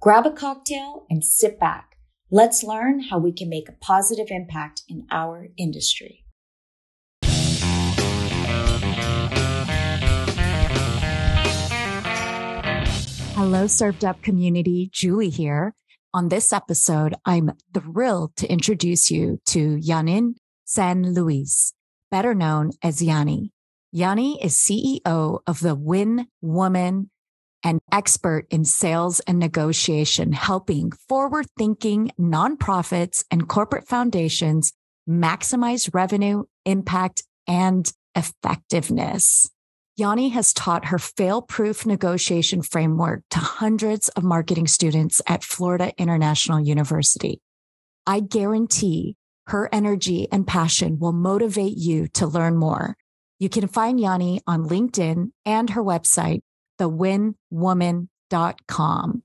Grab a cocktail and sit back. Let's learn how we can make a positive impact in our industry. Hello, Served Up community. Julie here. On this episode, I'm thrilled to introduce you to Yanin San Luis, better known as Yanni. Yanni is CEO of the Win Woman, an expert in sales and negotiation, helping forward-thinking nonprofits and corporate foundations maximize revenue, impact, and effectiveness. Yanni has taught her fail-proof negotiation framework to hundreds of marketing students at Florida International University. I guarantee her energy and passion will motivate you to learn more. You can find Yanni on LinkedIn and her website, Thewinwoman.com.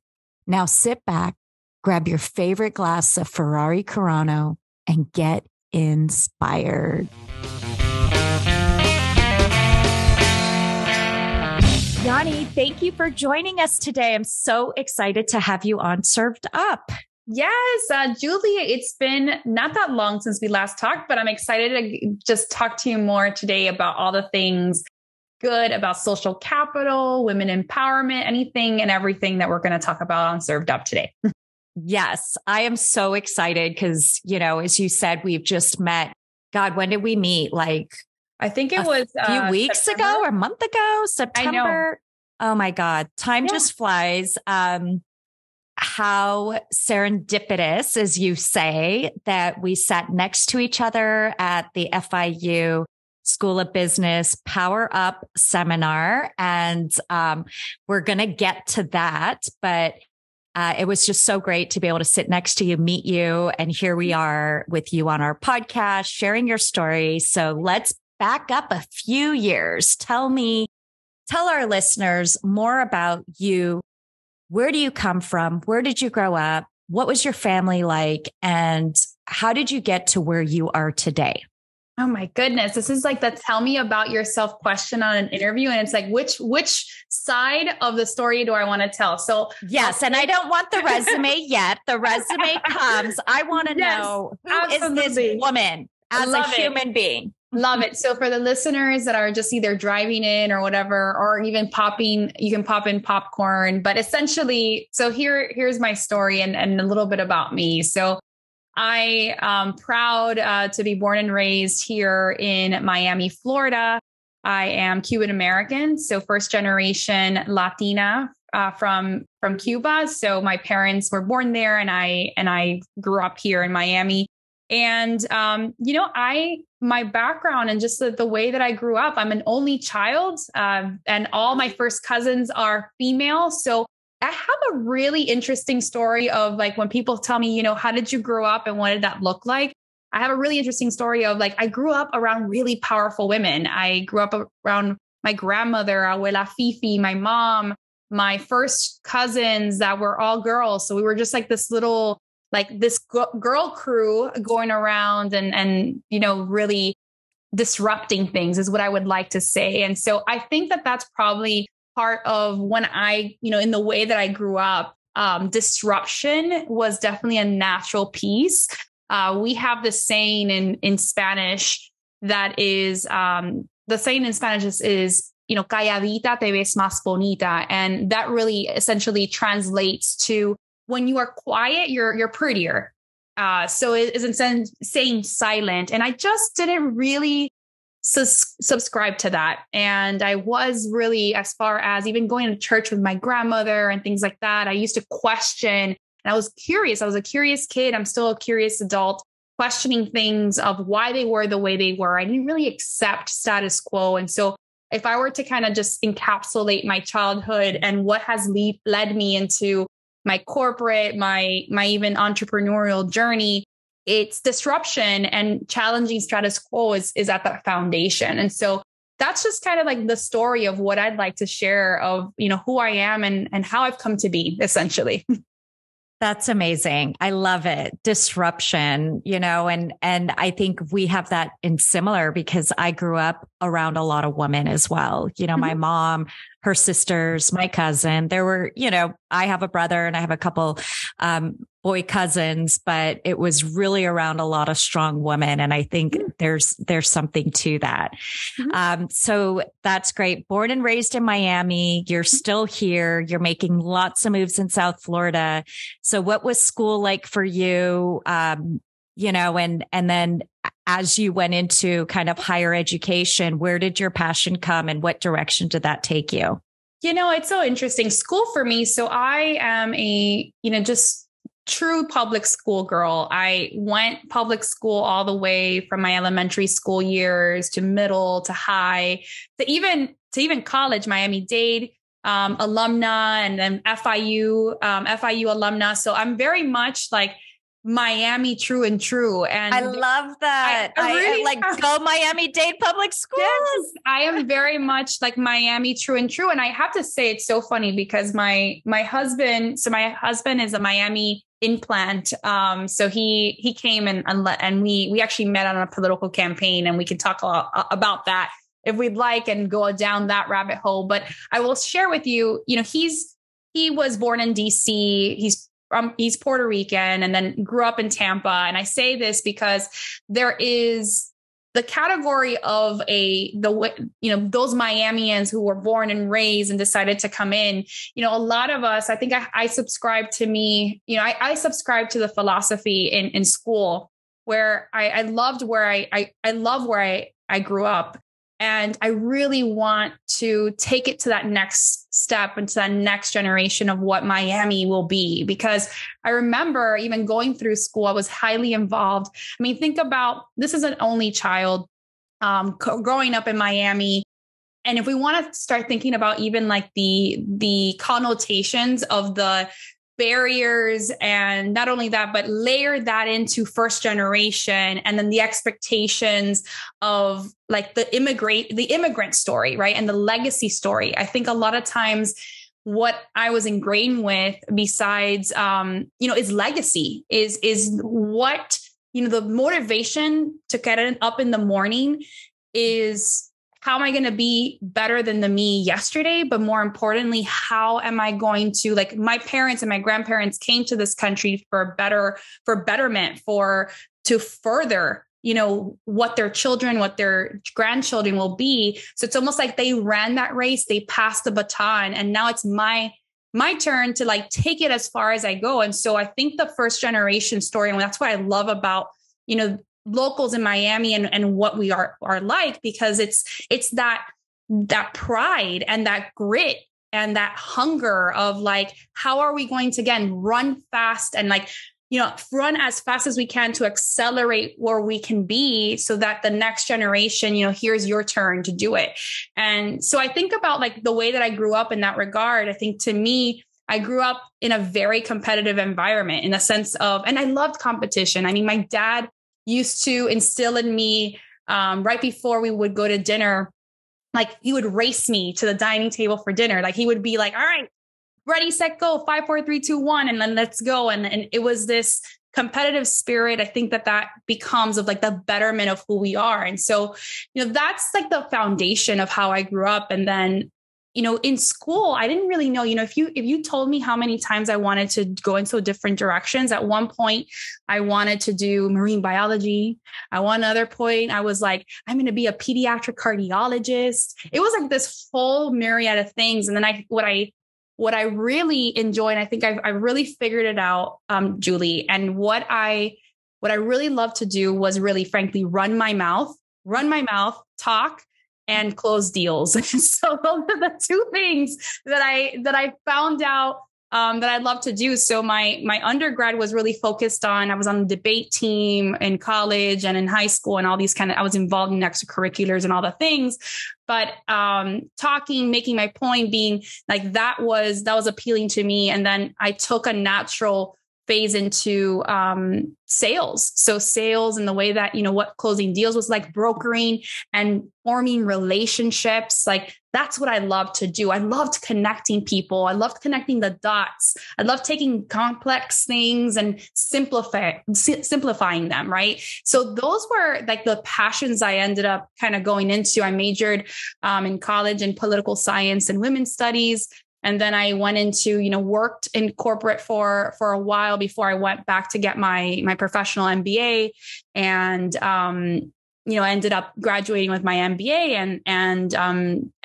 Now sit back, grab your favorite glass of Ferrari Carano, and get inspired. Yanni, thank you for joining us today. I'm so excited to have you on Served Up. Yes, Julia, it's been not that long since we last talked, but I'm excited to just talk to you more today about all the things good about social capital, women empowerment, anything and everything that we're going to talk about on Served Up today. Yes, I am so excited because, you know, as you said, we've just met. God, when did we meet? Like, I think it was a few weeks ago or a month ago, September. I know. Oh my God. Time just flies. How serendipitous, as you say, that we sat next to each other at the FIU School of Business Power Up Seminar. And we're going to get to that. But it was just so great to be able to sit next to you, meet you. And here we are with you on our podcast, sharing your story. So let's back up a few years. Tell our listeners more about you. Where do you come from? Where did you grow up? What was your family like? And how did you get to where you are today? Oh my goodness. This is like the tell me about yourself question on an interview. And it's like, which side of the story do I want to tell? So yes. And I don't want the resume yet. The resume comes. I want to know who is this woman as a human being? Love it. So for the listeners that are just either driving in or whatever, or even popping, you can pop in popcorn, but essentially, so here's my story and a little bit about me. So I am proud to be born and raised here in Miami, Florida. I am Cuban American, so first generation Latina from Cuba. So my parents were born there, and I grew up here in Miami. And my background and just the way that I grew up, I'm an only child, and all my first cousins are female. So I have a really interesting story of like when people tell me, you know, how did you grow up and what did that look like? I have a really interesting story of like, I grew up around really powerful women. I grew up around my grandmother, Abuela Fifi, my mom, my first cousins that were all girls. So we were just like this little, like this girl crew going around and, you know, really disrupting things is what I would like to say. And so I think that that's probably part of when I, you know, in the way that I grew up, disruption was definitely a natural piece. We have this saying in Spanish that is, the saying in Spanish is, you know, calladita te ves más bonita. And that really essentially translates to when you are quiet, you're prettier. So it isn't saying silent. And I just didn't really subscribe to that. And I was really, as far as even going to church with my grandmother and things like that, I used to question, and I was curious. I was a curious kid. I'm still a curious adult, questioning things of why they were the way they were. I didn't really accept status quo. And so if I were to kind of just encapsulate my childhood and what has led me into my corporate, my even entrepreneurial journey, it's disruption and challenging status quo is at that foundation. And so that's just kind of like the story of what I'd like to share of, you know, who I am and how I've come to be, essentially. That's amazing. I love it. Disruption, you know, and I think we have that in similar because I grew up around a lot of women as well. You know, my mom, her sisters, my cousin, there were, you know, I have a brother and I have a couple, boy cousins, but it was really around a lot of strong women. And I think there's something to that. So that's great. Born and raised in Miami. You're still here. You're making lots of moves in South Florida. So what was school like for you? You know, and then as you went into kind of higher education, where did your passion come and what direction did that take you? You know, it's so interesting. School for me. So I am a, you know, just true public school girl. I went public school all the way from my elementary school years to middle to high to even college, Miami-Dade alumna, and then FIU alumna. So I'm very much like Miami true and true. And I love that. I go Miami-Dade public schools. Yes, I am very much like Miami true and true. And I have to say, it's so funny because my husband is a Miami implant. So he came and we actually met on a political campaign, and we can talk a lot about that if we'd like and go down that rabbit hole. But I will share with you, you know, he was born in DC. He's Puerto Rican and then grew up in Tampa. And I say this because there is the category of those Miamians who were born and raised and decided to come in. You know, a lot of us, I think I subscribe to me, you know, I subscribe to the philosophy in school where I love where I grew up. And I really want to take it to that next step and to that next generation of what Miami will be. Because I remember even going through school, I was highly involved. I mean, think about, this is an only child growing up in Miami. And if we want to start thinking about even like the connotations of the barriers, and not only that, but layer that into first generation, and then the expectations of like the immigrant story, right? And the legacy story. I think a lot of times what I was ingrained with, besides, you know, is legacy, is what, you know, the motivation to get up in the morning is, how am I going to be better than the me yesterday? But more importantly, how am I going to, like, my parents and my grandparents came to this country for betterment, to further, you know, what their children, what their grandchildren will be. So it's almost like they ran that race, they passed the baton, and now it's my turn to like take it as far as I go. And so I think the first generation story, and that's what I love about, you know, locals in Miami and what we are like, because it's that pride and that grit and that hunger of like, how are we going to, again, run fast and like, you know, run as fast as we can to accelerate where we can be so that the next generation, you know, here's your turn to do it. And so I think about like the way that I grew up in that regard. I think to me, I grew up in a very competitive environment in the sense of, and I loved competition. I mean, my dad used to instill in me right before we would go to dinner, like he would race me to the dining table for dinner. Like he would be like, all right, ready, set, go, 5, 4, 3, 2, 1. And then let's go. And it was this competitive spirit. I think that becomes of like the betterment of who we are. And so, you know, that's like the foundation of how I grew up. And then, you know, in school, I didn't really know, you know, if you told me how many times I wanted to go into different directions. At one point, I wanted to do marine biology. At one other point, I was like, I'm going to be a pediatric cardiologist. It was like this whole myriad of things. And then what I really enjoy, and I think I really figured it out, Julie, and what I really loved to do was really, frankly, run my mouth, talk, and close deals. So those are the two things that I found out that I'd love to do. So my undergrad was really focused on, I was on the debate team in college and in high school and all these kind of, I was involved in extracurriculars and all the things, but talking, making my point, being like, that was appealing to me. And then I took a natural phase into sales. So sales and the way that, you know, what closing deals was like, brokering and forming relationships. Like, that's what I love to do. I loved connecting people. I loved connecting the dots. I loved taking complex things and simplifying them. Right. So those were like the passions I ended up kind of going into. I majored in college in political science and women's studies. And then I went into, you know, worked in corporate for a while before I went back to get my professional MBA, and, you know, ended up graduating with my MBA and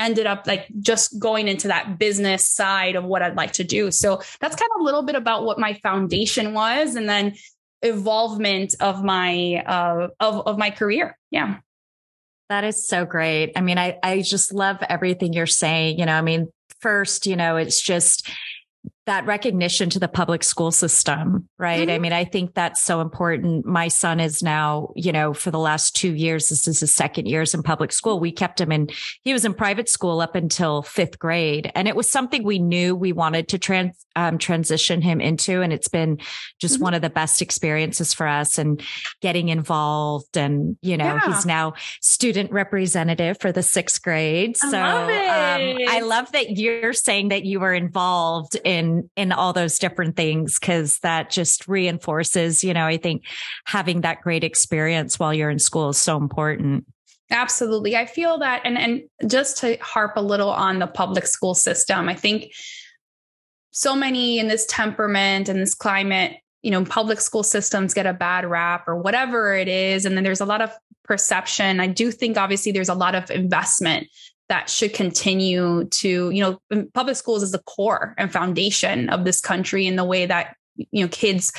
ended up like just going into that business side of what I'd like to do. So that's kind of a little bit about what my foundation was, and then evolvement of my, of my career. Yeah. That is so great. I mean, I just love everything you're saying, you know, I mean, first, you know, it's just that recognition to the public school system, right? Mm-hmm. I mean, I think that's so important. My son is now, you know, for the last 2 years, this is his second years in public school. We kept him in, he was in private school up until 5th grade. And it was something we knew we wanted to transition him into. And it's been just one of the best experiences for us, and getting involved. And, you know, he's now student representative for the 6th grade. So I love that you're saying that you were involved in all those different things, because that just reinforces, you know, I think having that great experience while you're in school is so important. Absolutely. I feel that. And just to harp a little on the public school system, I think so many in this temperament and this climate, you know, public school systems get a bad rap or whatever it is. And then there's a lot of perception. I do think obviously there's a lot of investment that should continue to, you know, public schools is the core and foundation of this country in the way that, you know, kids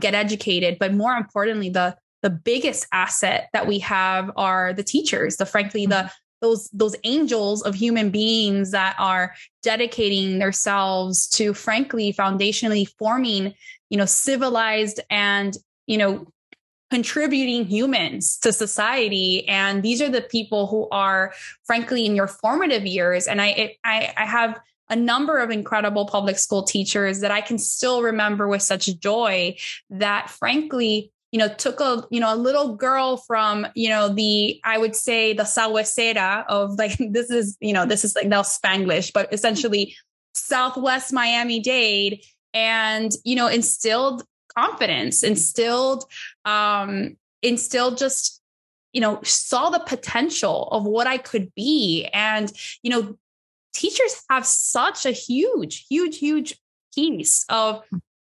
get educated. But more importantly, the biggest asset that we have are the teachers, those angels of human beings that are dedicating themselves to, frankly, foundationally forming, you know, civilized and, you know, contributing humans to society. And these are the people who are, frankly, in your formative years. And I have a number of incredible public school teachers that I can still remember with such joy, that frankly, you know, took a little girl from, you know, I would say the Sauceda of, like, this is like now Spanglish, but essentially Southwest Miami-Dade, and, you know, instilled confidence, instilled just, you know, saw the potential of what I could be. And, you know, teachers have such a huge, huge, huge piece of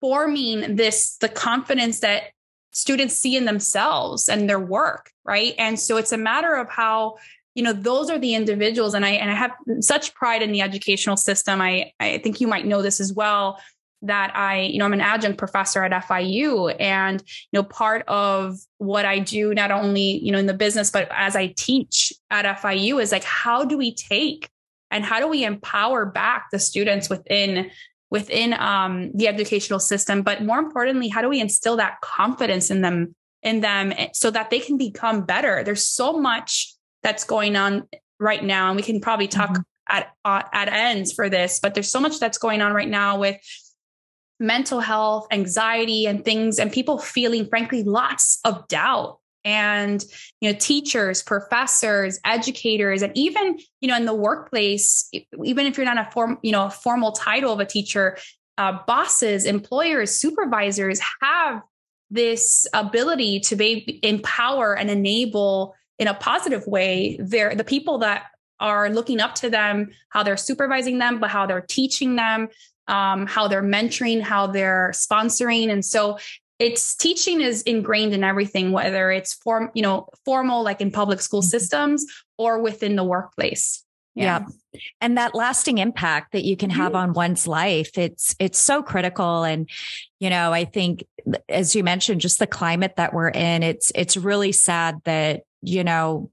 forming the confidence that students see in themselves and their work. Right. And so it's a matter of how, you know, those are the individuals. And I have such pride in the educational system. I think you might know this as well, that I'm an adjunct professor at FIU, and, you know, part of what I do, not only, you know, in the business, but as I teach at FIU, is like, how do we take and how do we empower back the students within the educational system? But more importantly, how do we instill that confidence in them so that they can become better? There's so much that's going on right now, and we can probably talk at ends for this, but there's so much that's going on right now with mental health, anxiety, and things, and people feeling, frankly, lots of doubt. And, you know, teachers, professors, educators, and even, you know, in the workplace, even if you're not a formal title of a teacher, bosses, employers, supervisors have this ability to empower and enable in a positive way the people that are looking up to them, how they're supervising them, but how they're teaching them, how they're mentoring, how they're sponsoring. And so it's teaching is ingrained in everything, whether it's formal, like in public school systems, or within the workplace. Yeah. And that lasting impact that you can have on one's life, it's so critical. And, you know, I think, as you mentioned, just the climate that we're in, it's really sad that, you know,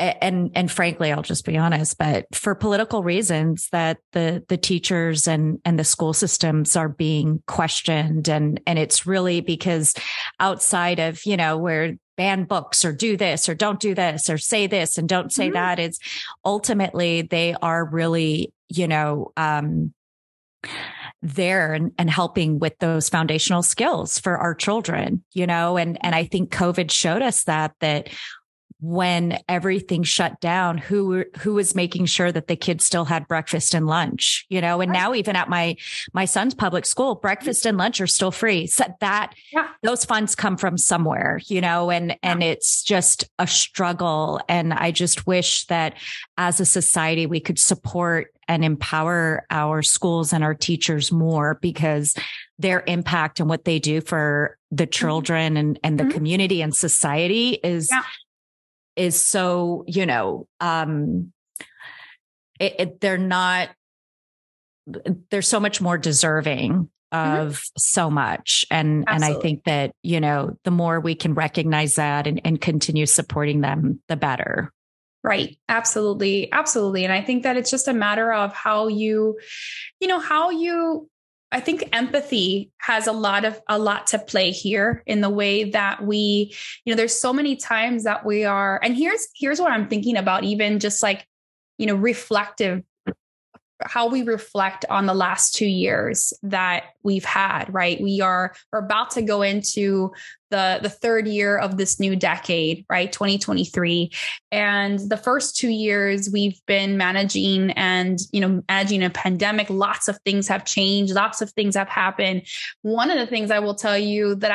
and frankly, I'll just be honest, but for political reasons that the teachers and the school systems are being questioned. And it's really because outside of, you know, where ban books or do this or don't do this or say this and don't say that, it's ultimately they are really, you know, there and helping with those foundational skills for our children, you know, and I think COVID showed us that when everything shut down, who was making sure that the kids still had breakfast and lunch, you know, and now even at my son's public school, breakfast and lunch are still free. So that those funds come from somewhere, you know, and it's just a struggle. And I just wish that as a society, we could support and empower our schools and our teachers more, because their impact and what they do for the children and the community and society is so, you know, they're so much more deserving of so much. And, Absolutely. And I think that, you know, the more we can recognize that and continue supporting them, the better. Right. Absolutely. Absolutely. And I think that it's just a matter of how I think empathy has a lot to play here in the way that we, you know, there's so many times that we are, and here's what I'm thinking about, even just like, you know, how we reflect on the last 2 years that we've had, right? We're about to go into the third year of this new decade, right? 2023. And the first 2 years we've been managing a pandemic. Lots of things have changed. Lots of things have happened. One of the things I will tell you that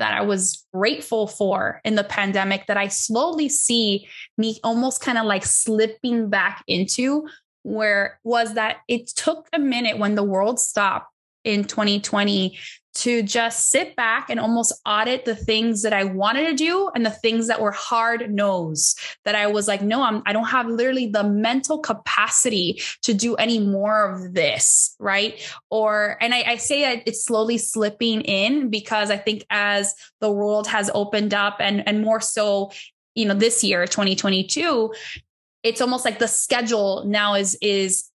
I was grateful for in the pandemic that I slowly see me almost kind of like slipping back into, where was that it took a minute when the world stopped in 2020 to just sit back and almost audit the things that I wanted to do and the things that were hard no's that I was like, no, I don't have literally the mental capacity to do any more of this. Right. And I say that it's slowly slipping in, because I think as the world has opened up and more so, you know, this year, 2022, it's almost like the schedule now is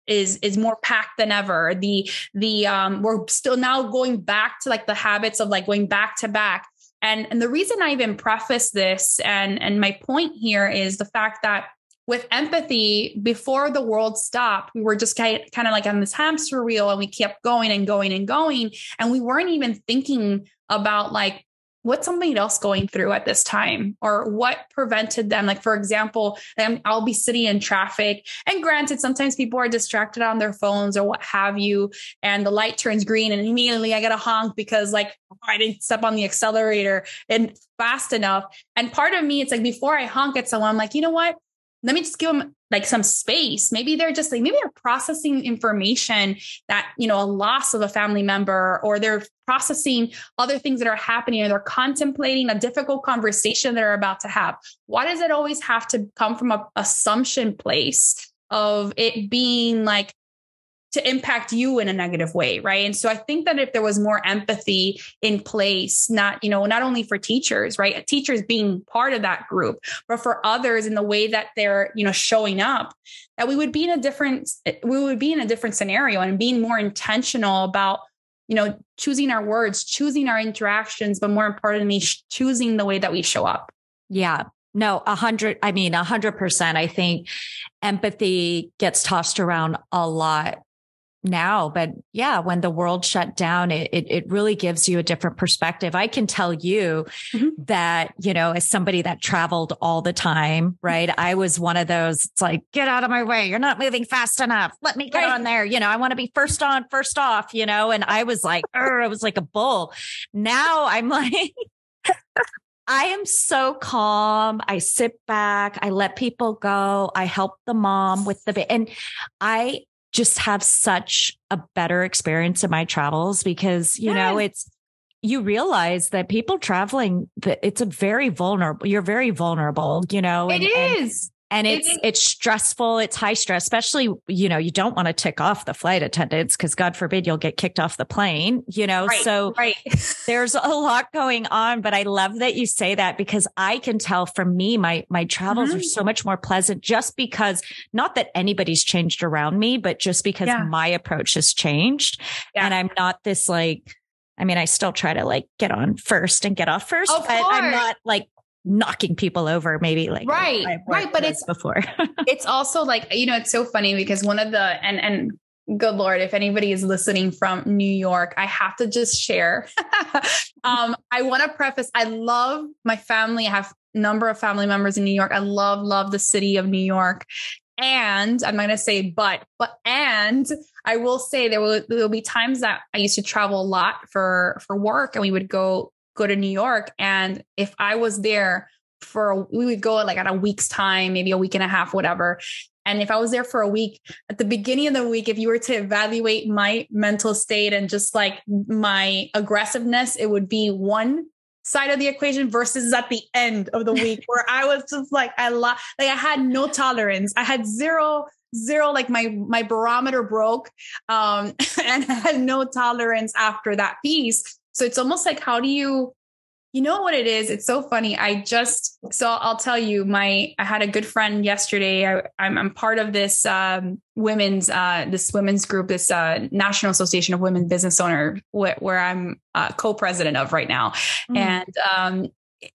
more packed than ever. We're still now going back to like the habits of like going back to back. And the reason I even preface this and my point here is the fact that with empathy, before the world stopped, we were just kind of like on this hamster wheel, and we kept going and going and going. And we weren't even thinking about like, what's somebody else going through at this time, or what prevented them? Like, for example, I'll be sitting in traffic, and granted, sometimes people are distracted on their phones or what have you, and the light turns green and immediately I got a honk because like I didn't step on the accelerator and fast enough. And part of me, it's like, before I honk at someone, I'm like, you know what? Let me just give them like some space. Maybe they're just like, maybe they're processing information that, you know, a loss of a family member, or they're processing other things that are happening, or they're contemplating a difficult conversation they're about to have. Why does it always have to come from an assumption place of it being like to impact you in a negative way? Right. And so I think that if there was more empathy in place, not only for teachers, right, teachers being part of that group, but for others in the way that they're, you know, showing up, that we would be in a different scenario, and being more intentional about, you know, choosing our words, choosing our interactions, but more importantly, choosing the way that we show up. Yeah. No, 100%. I think empathy gets tossed around a lot now, but yeah, when the world shut down, it really gives you a different perspective. I can tell you that, you know, as somebody that traveled all the time, right? I was one of those, it's like, get out of my way. You're not moving fast enough. Let me get on there. You know, I want to be first on, first off, you know, and I was like a bull. Now I'm like, I am so calm. I sit back. I let people go. I help the mom with and I just have such a better experience in my travels, because, you know, you realize that people traveling, you're very vulnerable, you know, it is. And it's stressful. It's high stress, especially, you know, you don't want to tick off the flight attendants because God forbid you'll get kicked off the plane, you know, right. There's a lot going on, but I love that you say that because I can tell for me, my travels mm-hmm. are so much more pleasant just because not that anybody's changed around me, but just because my approach has changed and I'm not this like, I mean, I still try to like get on first and get off first, but I'm not like knocking people over maybe like right. But it's before it's also like, you know, it's so funny because one of the, and good Lord, if anybody is listening from New York, I have to just share. I want to preface. I love my family. I have a number of family members in New York. I love the city of New York. And I'm not going to say, but I will say there will be times that I used to travel a lot for work and we would go to New York. And if I was there we would go like at a week's time, maybe a week and a half, whatever. And if I was there for a week, at the beginning of the week, if you were to evaluate my mental state and just like my aggressiveness, it would be one side of the equation versus at the end of the week where I was just like, I had no tolerance. I had zero, like my barometer broke. And I had no tolerance after that piece. So it's almost like, how do you know what it is? It's so funny. I'll tell you, I had a good friend yesterday. I'm part of this, women's group, this, National Association of Women Business Owners, where I'm co-president of right now. Mm-hmm. And,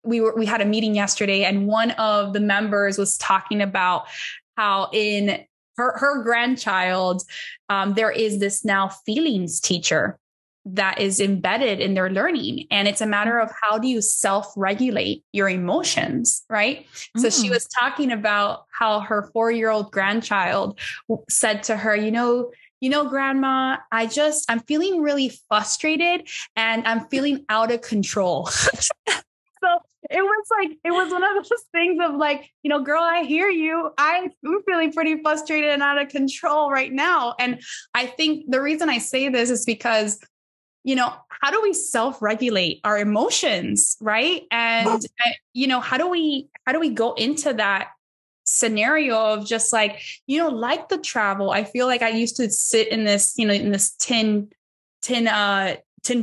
we had a meeting yesterday and one of the members was talking about how in her grandchild, there is this now feelings teacher that is embedded in their learning. And it's a matter of how do you self-regulate your emotions, right? Mm. So she was talking about how her 4-year-old grandchild said to her, you know, grandma, I'm feeling really frustrated and I'm feeling out of control. So it was one of those things of like, you know, girl, I hear you. I'm feeling pretty frustrated and out of control right now. And I think the reason I say this is because you know, how do we self-regulate our emotions? Right. And, you know, how do we go into that scenario of just like, you know, like the travel, I feel like I used to sit in this, you know, in this tin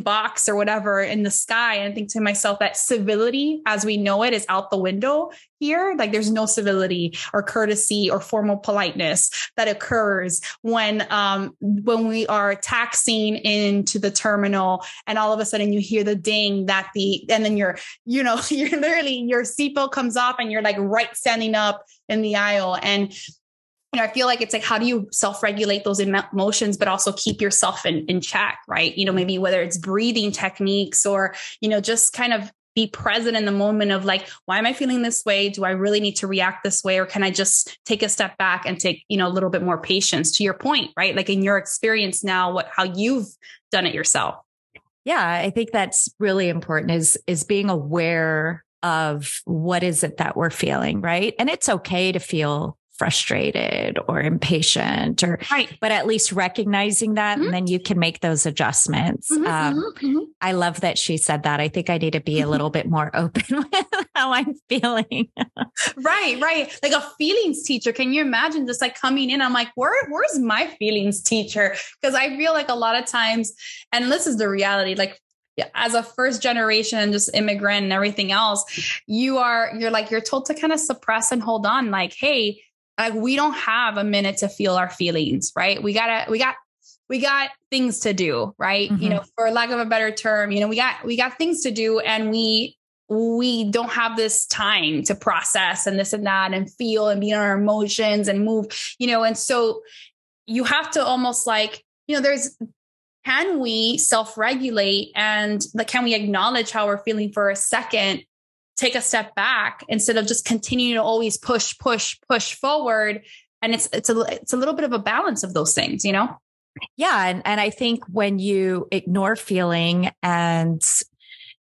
box or whatever in the sky and think to myself that civility as we know it is out the window here. Like there's no civility or courtesy or formal politeness that occurs when we are taxiing into the terminal and all of a sudden you hear the ding and then you're literally your seatbelt comes off and you're like right standing up in the aisle. And you know, I feel like it's like, how do you self-regulate those emotions, but also keep yourself in check, right? You know, maybe whether it's breathing techniques or, you know, just kind of be present in the moment of like, why am I feeling this way? Do I really need to react this way? Or can I just take a step back and take, you know, a little bit more patience to your point, right? Like in your experience now, how you've done it yourself. Yeah. I think that's really important is being aware of what is it that we're feeling, right? And it's okay to feel frustrated or impatient or, but at least recognizing that, mm-hmm. and then you can make those adjustments. Mm-hmm, mm-hmm. I love that she said that. I think I need to be a little bit more open with how I'm feeling. Right. Like a feelings teacher. Can you imagine just like coming in? I'm like, where's my feelings teacher? Because I feel like a lot of times, and this is the reality, like as a first generation, just immigrant and everything else, you're told to kind of suppress and hold on. Like, hey, like we don't have a minute to feel our feelings, right? We got things to do, right? Mm-hmm. You know, for lack of a better term, you know, we got things to do and we don't have this time to process and this and that and feel and be on our emotions and move, you know, and so you have to almost like, you know, can we self-regulate and like, can we acknowledge how we're feeling for a second? Take a step back instead of just continuing to always push forward. And it's a little bit of a balance of those things, you know? Yeah. And I think when you ignore feeling and,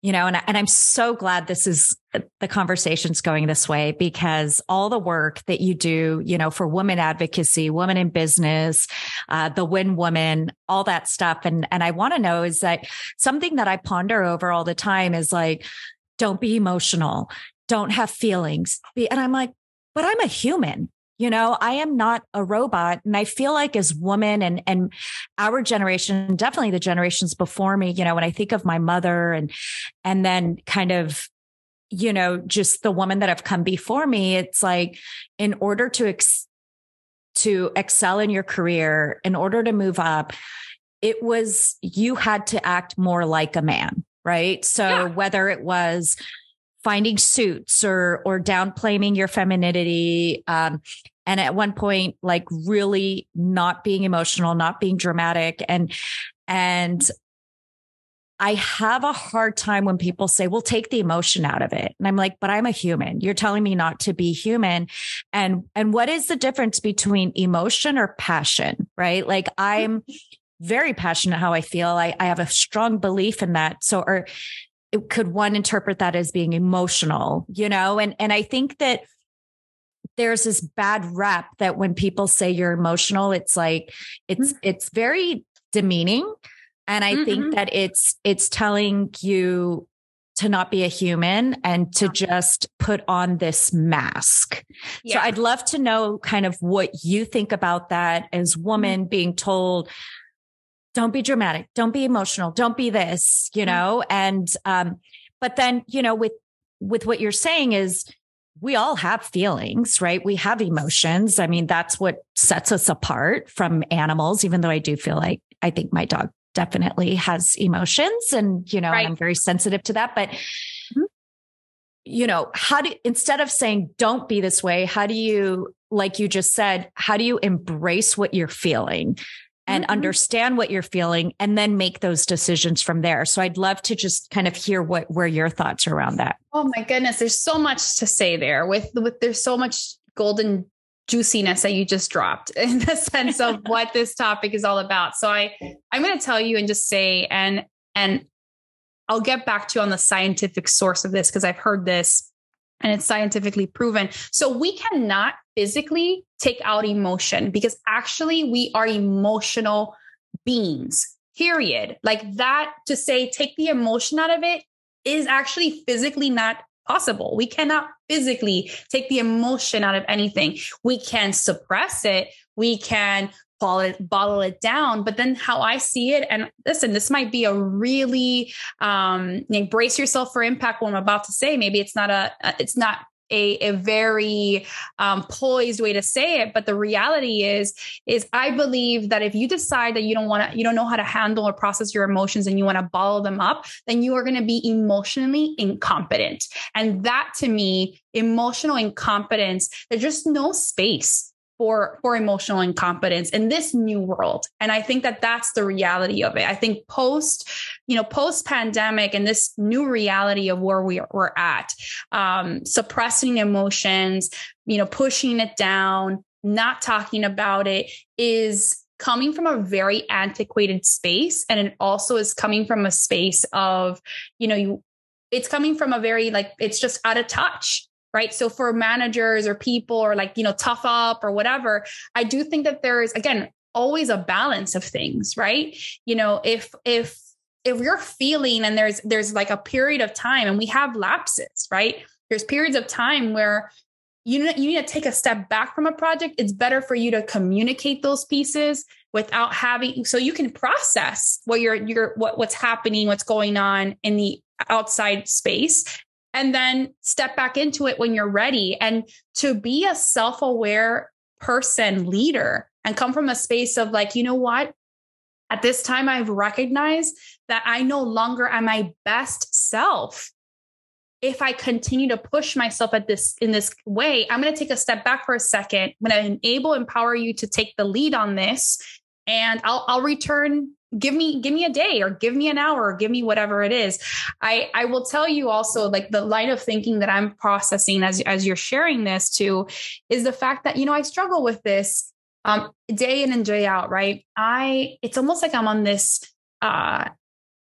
you know, and I'm so glad this is the conversation's going this way because all the work that you do, you know, for women advocacy, women in business, the Win Woman, all that stuff. And I want to know is that something that I ponder over all the time is like, don't be emotional. Don't have feelings. And I'm like, but I'm a human. You know, I am not a robot. And I feel like as women and our generation, definitely the generations before me, you know, when I think of my mother and then kind of, you know, just the woman that have come before me, it's like, in order to excel in your career, in order to move up, it was, you had to act more like a man, right? So whether it was finding suits or downplaying your femininity. And at one point, like really not being emotional, not being dramatic. And I have a hard time when people say, well, take the emotion out of it. And I'm like, but I'm a human. You're telling me not to be human. And what is the difference between emotion or passion, right? Like I'm very passionate how I feel. I have a strong belief in that. So, or could one interpret that as being emotional, you know? And I think that there's this bad rap that when people say you're emotional, it's like, it's very demeaning. And I think that it's telling you to not be a human and to just put on this mask. Yeah. So I'd love to know kind of what you think about that as women being told, don't be dramatic, don't be emotional, don't be this, you know? And, but then, you know, with what you're saying is we all have feelings, right? We have emotions. I mean, that's what sets us apart from animals, even though I do feel like, I think my dog definitely has emotions and, you know, and I'm very sensitive to that, but you know, how do, instead of saying, don't be this way, how do you, like you just said, how do you embrace what you're feeling and understand what you're feeling and then make those decisions from there? So I'd love to just kind of hear what were your thoughts around that. Oh my goodness. There's so much to say there with there's so much golden juiciness that you just dropped in the sense of what this topic is all about. So I'm going to tell you and just say, and I'll get back to you on the scientific source of this, because I've heard this and it's scientifically proven. So we cannot physically take out emotion, because actually we are emotional beings, period. Like that, to say, take the emotion out of it is actually physically not possible. We cannot physically take the emotion out of anything. We can suppress it. We can bottle it down. But then how I see it, and listen, this might be a really, like, brace yourself for impact. What I'm about to say, maybe it's not a very poised way to say it. But the reality is I believe that if you decide that you don't know how to handle or process your emotions and you want to bottle them up, then you are going to be emotionally incompetent. And that, to me, emotional incompetence, there's just no space for emotional incompetence in this new world. And I think that that's the reality of it. I think post pandemic and this new reality of where we're at, suppressing emotions, you know, pushing it down, not talking about it, is coming from a very antiquated space. And it also is coming from a space of, you know, it's coming from a very, like, it's just out of touch. Right. So for managers or people or, like, you know, tough up or whatever, I do think that there is, again, always a balance of things. Right. You know, if you're feeling, and there's like a period of time, and we have lapses, right? There's periods of time where you need to take a step back from a project. It's better for you to communicate those pieces without having, so you can process what what's happening, what's going on in the outside space, and then step back into it when you're ready. And to be a self-aware person, leader, and come from a space of, like, you know what, at this time, I've recognized that I no longer am my best self. If I continue to push myself in this way, I'm going to take a step back for a second. I'm going to empower you to take the lead on this, and I'll return. Give me a day, or give me an hour, or give me whatever it is. I will tell you also, like, the line of thinking that I'm processing as you're sharing this too, is the fact that, you know, I struggle with this day in and day out, right? It's almost like I'm on this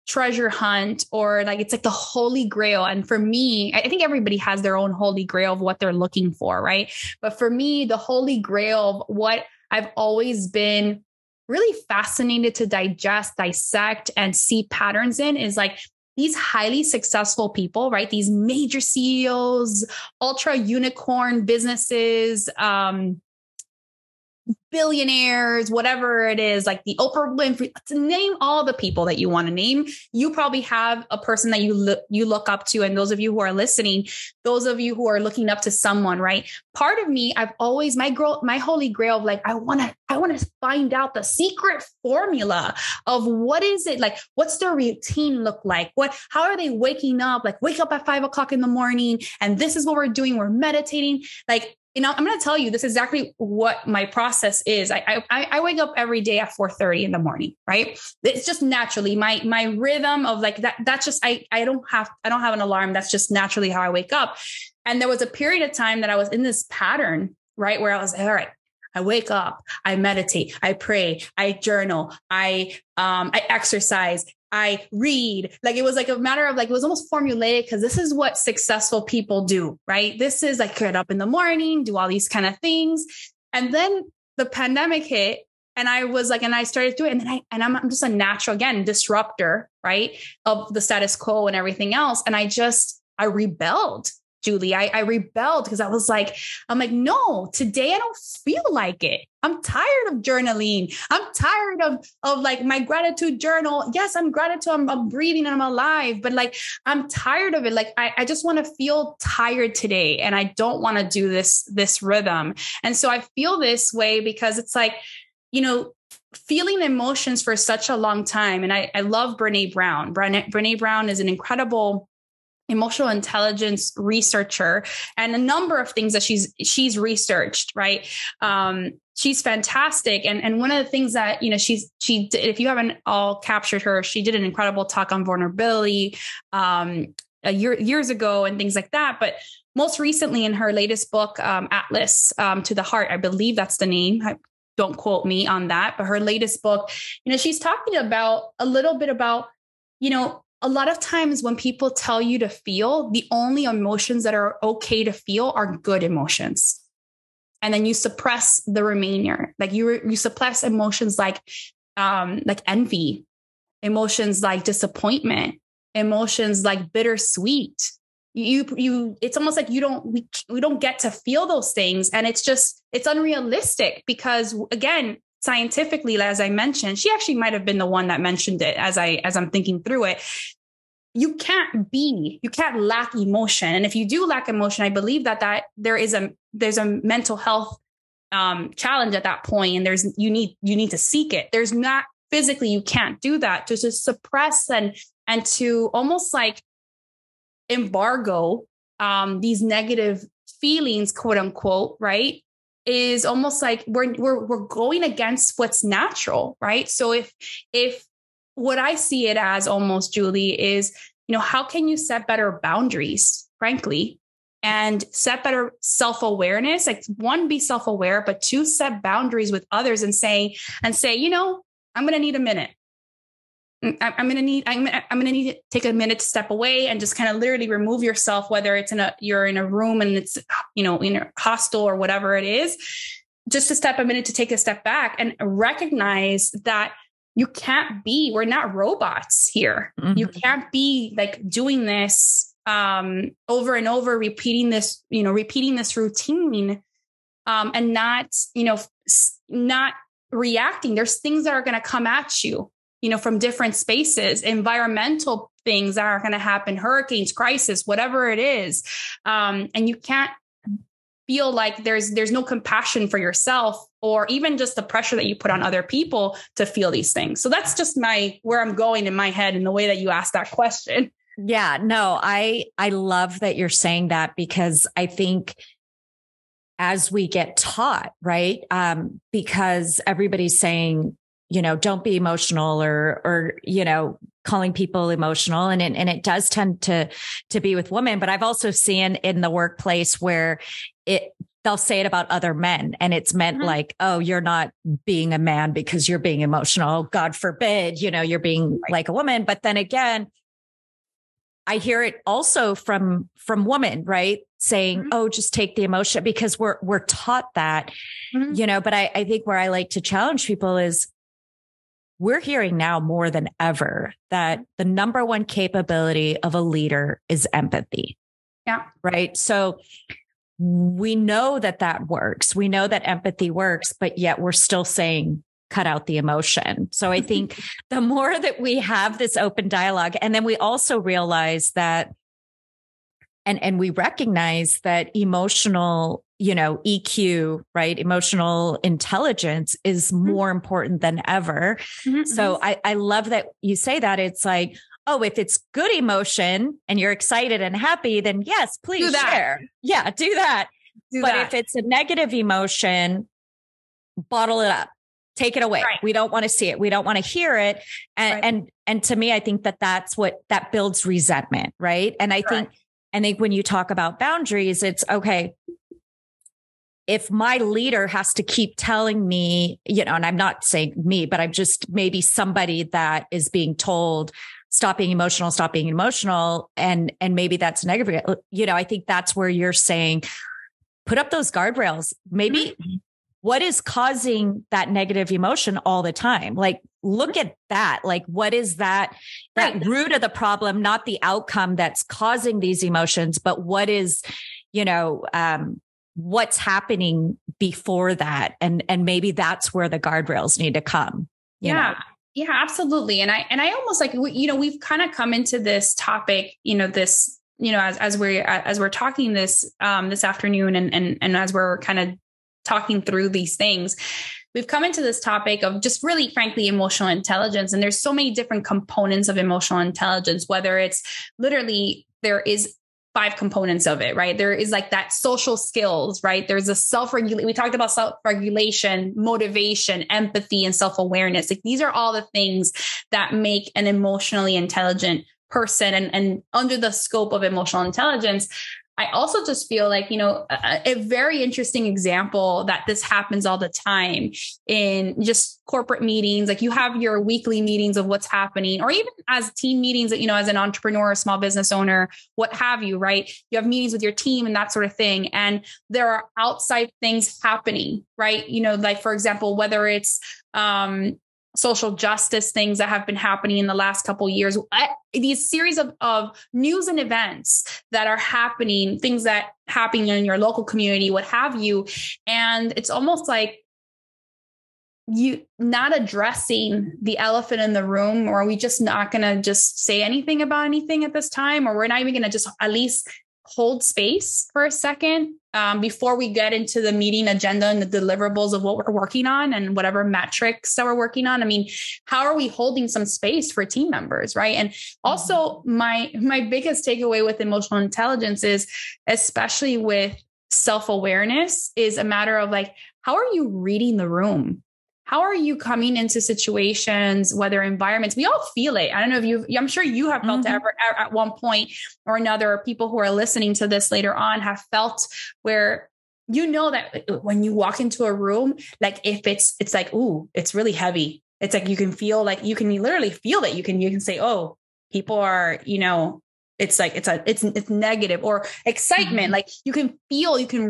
treasure hunt, or like, it's like the holy grail. And for me, I think everybody has their own holy grail of what they're looking for, right? But for me, the holy grail of what I've always been really fascinated to digest, dissect, and see patterns in is, like, these highly successful people, right? These major CEOs, ultra unicorn businesses, billionaires, whatever it is, like the Oprah Winfrey, to name all the people that you want to name. You probably have a person that you look up to. And those of you who are listening, those of you who are looking up to someone, right? Part of me, I've always, my holy grail of like, I want to find out the secret formula of what is it like, what's their routine look like? How are they waking up? Like wake up at 5 o'clock in the morning. And this is what we're doing. We're meditating. Like, you know, I'm going to tell you, this is exactly what my process is. I wake up every day at 4:30 in the morning, right? It's just naturally my rhythm of like that. That's just, I don't have an alarm. That's just naturally how I wake up. And there was a period of time that I was in this pattern, right? Where I was like, all right, I wake up, I meditate, I pray, I journal, I exercise, I read. Like, it was like a matter of like, it was almost formulaic because this is what successful people do, right? This is like get up in the morning, do all these kind of things. And then the pandemic hit and I was like, and I started doing it. And then I'm just a natural, again, disruptor, right? Of the status quo and everything else. And I rebelled. Julie, I rebelled because I was like, I'm like, no, today I don't feel like it. I'm tired of journaling. I'm tired of like my gratitude journal. Yes, I'm gratitude. I'm breathing and I'm alive, but like, I'm tired of it. Like, I just want to feel tired today. And I don't want to do this rhythm. And so I feel this way because it's like, you know, feeling emotions for such a long time. And I love Brené Brown. Brené Brown is an incredible emotional intelligence researcher, and a number of things that she's researched, right? She's fantastic. And one of the things that, you know, she did, if you haven't all captured her, she did an incredible talk on vulnerability, years ago and things like that. But most recently in her latest book, Atlas, to the Heart, I believe that's the name. Don't quote me on that, but her latest book, you know, she's talking about a little bit about, you know, a lot of times when people tell you to feel, the only emotions that are okay to feel are good emotions. And then you suppress the remainder. Like you suppress emotions like envy, emotions like disappointment, emotions like bittersweet. It's almost like we don't get to feel those things. And it's unrealistic because, again, scientifically, as I mentioned, she actually might have been the one that mentioned it as I'm thinking through it. You can't lack emotion. And if you do lack emotion, I believe that there's a mental health challenge at that point. And you need to seek it. There's not physically, you can't do that. To just suppress and to almost like embargo these negative feelings, quote unquote, right? Is almost like we're going against what's natural, right? So if what I see it as almost, Julie, is, you know, how can you set better boundaries, frankly, and set better self-awareness? Like, one, be self-aware, but two, set boundaries with others and say, you know, I'm going to need a minute. I'm going to need to take a minute to step away and just kind of literally remove yourself, whether it's you're in a room and it's, you know, in a hostel or whatever it is, just to take a step back and recognize that you can't be, we're not robots here. Mm-hmm. You can't be like doing this over and over, repeating this routine and not, you know, not reacting. There's things that are going to come at you, you know, from different spaces, environmental things that are going to happen, hurricanes, crisis, whatever it is. And you can't feel like there's no compassion for yourself or even just the pressure that you put on other people to feel these things. So that's just where I'm going in my head and the way that you asked that question. Yeah, no, I love that you're saying that, because I think as we get taught, right, because everybody's saying, you know, don't be emotional or, you know, calling people emotional. And it does tend to be with women, but I've also seen in the workplace where they'll say it about other men, and it's meant mm-hmm. like, oh, you're not being a man because you're being emotional. God forbid, you know, you're being right. like a woman. But then again, I hear it also from women, right? Saying, mm-hmm. oh, just take the emotion, because we're taught that, mm-hmm. you know, but I think where I like to challenge people is, We're hearing now more than ever that the number one capability of a leader is empathy. Yeah. Right. So we know that that works. We know that empathy works, but yet we're still saying, cut out the emotion. So I think the more that we have this open dialogue, and then we also realize that, and we recognize that emotional, EQ, right? Emotional intelligence is more important than ever. Mm-hmm. So I love that you say that. It's like, oh, if it's good emotion and you're excited and happy, then yes, please share. Yeah, do that. But if it's a negative emotion, bottle it up. Take it away. Right. We don't want to see it. We don't want to hear it. And to me, I think that's what that builds resentment. Right. And I think when you talk about boundaries, it's okay. If my leader has to keep telling me, and I'm not saying me, but I'm just maybe somebody that is being told, stop being emotional. And maybe that's negative. I think that's where you're saying, put up those guardrails. Maybe what is causing that negative emotion all the time? Like, look at that. Like, what is that root of the problem, not the outcome that's causing these emotions, but what is, what's happening before that? And maybe that's where the guardrails need to come. You know? Yeah, absolutely. And I almost like, we've kind of come into this topic, as we're talking this, this afternoon and as we're kind of talking through these things, we've come into this topic of just really, frankly, emotional intelligence. And there's so many different components of emotional intelligence, whether it's literally there is 5 components of it, right? There is like that social skills, right? There's a we talked about self-regulation, motivation, empathy, and self-awareness. Like these are all the things that make an emotionally intelligent person and under the scope of emotional intelligence. I also just feel like, a very interesting example that this happens all the time in just corporate meetings. Like you have your weekly meetings of what's happening, or even as team meetings, as an entrepreneur, a small business owner, what have you, right? You have meetings with your team and that sort of thing. And there are outside things happening, right? Like for example, whether it's, social justice things that have been happening in the last couple of years, these series of news and events that are happening, things that happen in your local community, what have you. And it's almost like you not addressing the elephant in the room, or are we just not going to just say anything about anything at this time? Or we're not even going to just at least hold space for a second before we get into the meeting agenda and the deliverables of what we're working on and whatever metrics that we're working on. I mean, how are we holding some space for team members, right? And also my biggest takeaway with emotional intelligence is, especially with self-awareness, is a matter of like, how are you reading the room? How are you coming into situations, whether environments? We all feel it. I don't know if I'm sure you have felt it at one point or another. People who are listening to this later on have felt where, that when you walk into a room, like if it's like, ooh, it's really heavy. It's like, you can feel like you can literally feel that you can say, oh, people are, it's like, it's negative or excitement. Like you can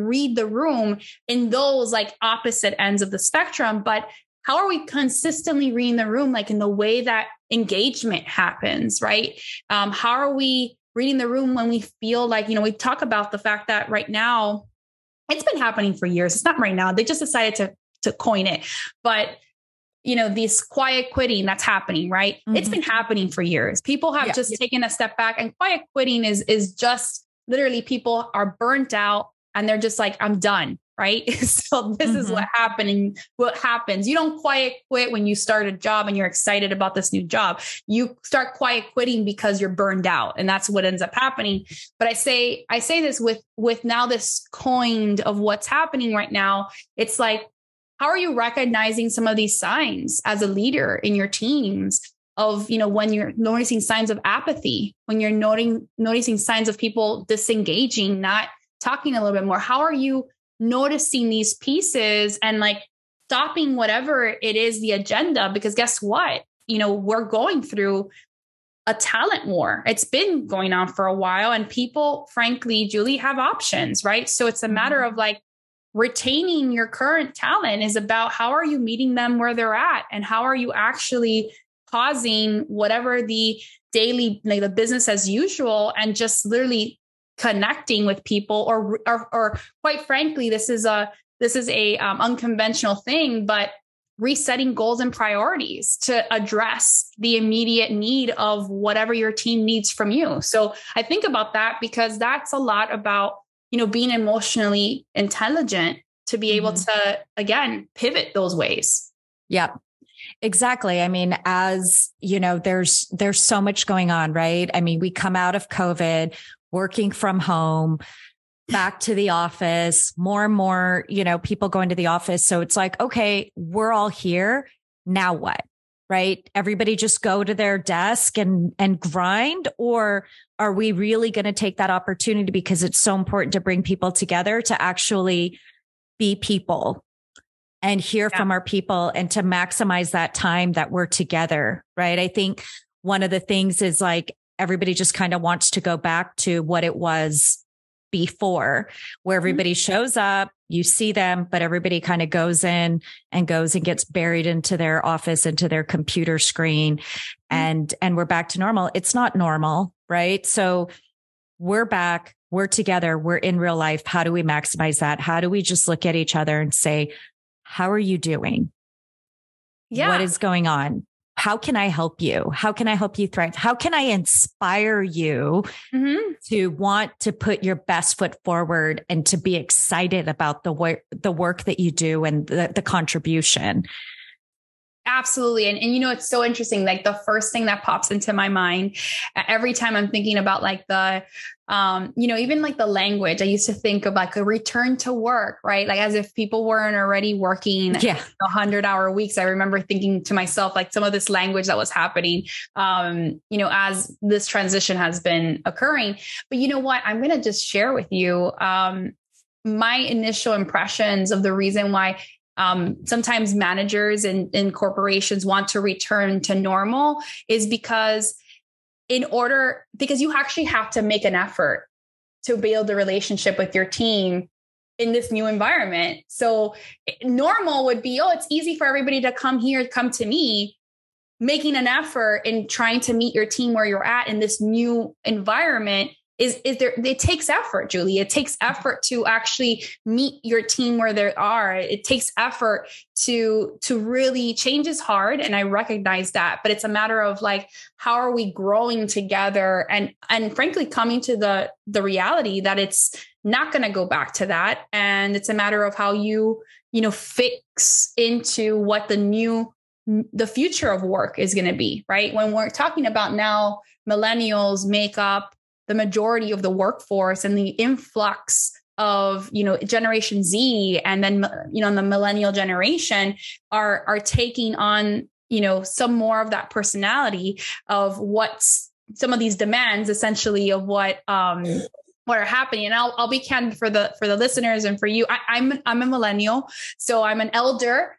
read the room in those like opposite ends of the spectrum, but how are we consistently reading the room? Like in the way that engagement happens, right? How are we reading the room when we feel like, we talk about the fact that right now it's been happening for years. It's not right now. They just decided to coin it, but this quiet quitting that's happening, right? Mm-hmm. It's been happening for years. People have just taken a step back, and quiet quitting is just literally people are burnt out and they're just like, I'm done. Right. So this is what happens. You don't quiet quit when you start a job and you're excited about this new job. You start quiet quitting because you're burned out, and that's what ends up happening. But I say this with now this coined of what's happening right now. It's like, how are you recognizing some of these signs as a leader in your teams of, when you're noticing signs of apathy, when you're noticing signs of people disengaging, not talking a little bit more? How are you noticing these pieces and like stopping whatever it is, the agenda? Because guess what? We're going through a talent war. It's been going on for a while, and people, frankly, Julie, have options, right? So it's a matter of like, retaining your current talent is about how are you meeting them where they're at, and how are you actually pausing whatever the daily, like the business as usual, and just literally connecting with people. Or quite frankly, this is a unconventional thing, but resetting goals and priorities to address the immediate need of whatever your team needs from you. So I think about that because that's a lot about, you know, being emotionally intelligent to be able to, again, pivot those ways. Yeah. Exactly. I mean, as you know, there's so much going on, right? I mean, we come out of COVID, working from home, back to the office, more and more, you know, people going to the office. So it's like, okay, we're all here. Now what? Right? Everybody just go to their desk and grind, or are we really going to take that opportunity, because it's so important to bring people together, to actually be people and hear from our people and to maximize that time that we're together, right? I think one of the things is like everybody just kind of wants to go back to what it was before, where everybody shows up, you see them, but everybody kind of goes in and gets buried into their office, into their computer screen, and we're back to normal. It's not normal, right? So we're back, we're together, we're in real life. How do we maximize that? How do we just look at each other and say, how are you doing? Yeah. What is going on? How can I help you? How can I help you thrive? How can I inspire you to want to put your best foot forward and to be excited about the work that you do and the contribution? Absolutely. And you know, it's so interesting. Like the first thing that pops into my mind every time I'm thinking about like the, you know, even like the language, I used to think of like a return to work, right? Like as if people weren't already working 100-hour weeks. I remember thinking to myself, like some of this language that was happening, you know, as this transition has been occurring. But you know what, I'm going to just share with you, my initial impressions of the reason why sometimes managers and corporations want to return to normal is because you actually have to make an effort to build a relationship with your team in this new environment. So normal would be, oh, it's easy for everybody to come here, come to me. Making an effort and trying to meet your team where you're at in this new environment is there, it takes effort, Julie. It takes effort to actually meet your team where they are. It takes effort to really, change is hard. And I recognize that, but it's a matter of like, how are we growing together? And frankly, coming to the reality that it's not going to go back to that. And it's a matter of how you fix into what the future of work is going to be, right? When we're talking about now, millennials make up the majority of the workforce and the influx of, you know, Generation Z, and then, you know, the millennial generation are taking on, you know, some more of that personality of what's some of these demands essentially of what are happening. And I'll be candid for the listeners and for you. I'm a millennial, so I'm an elder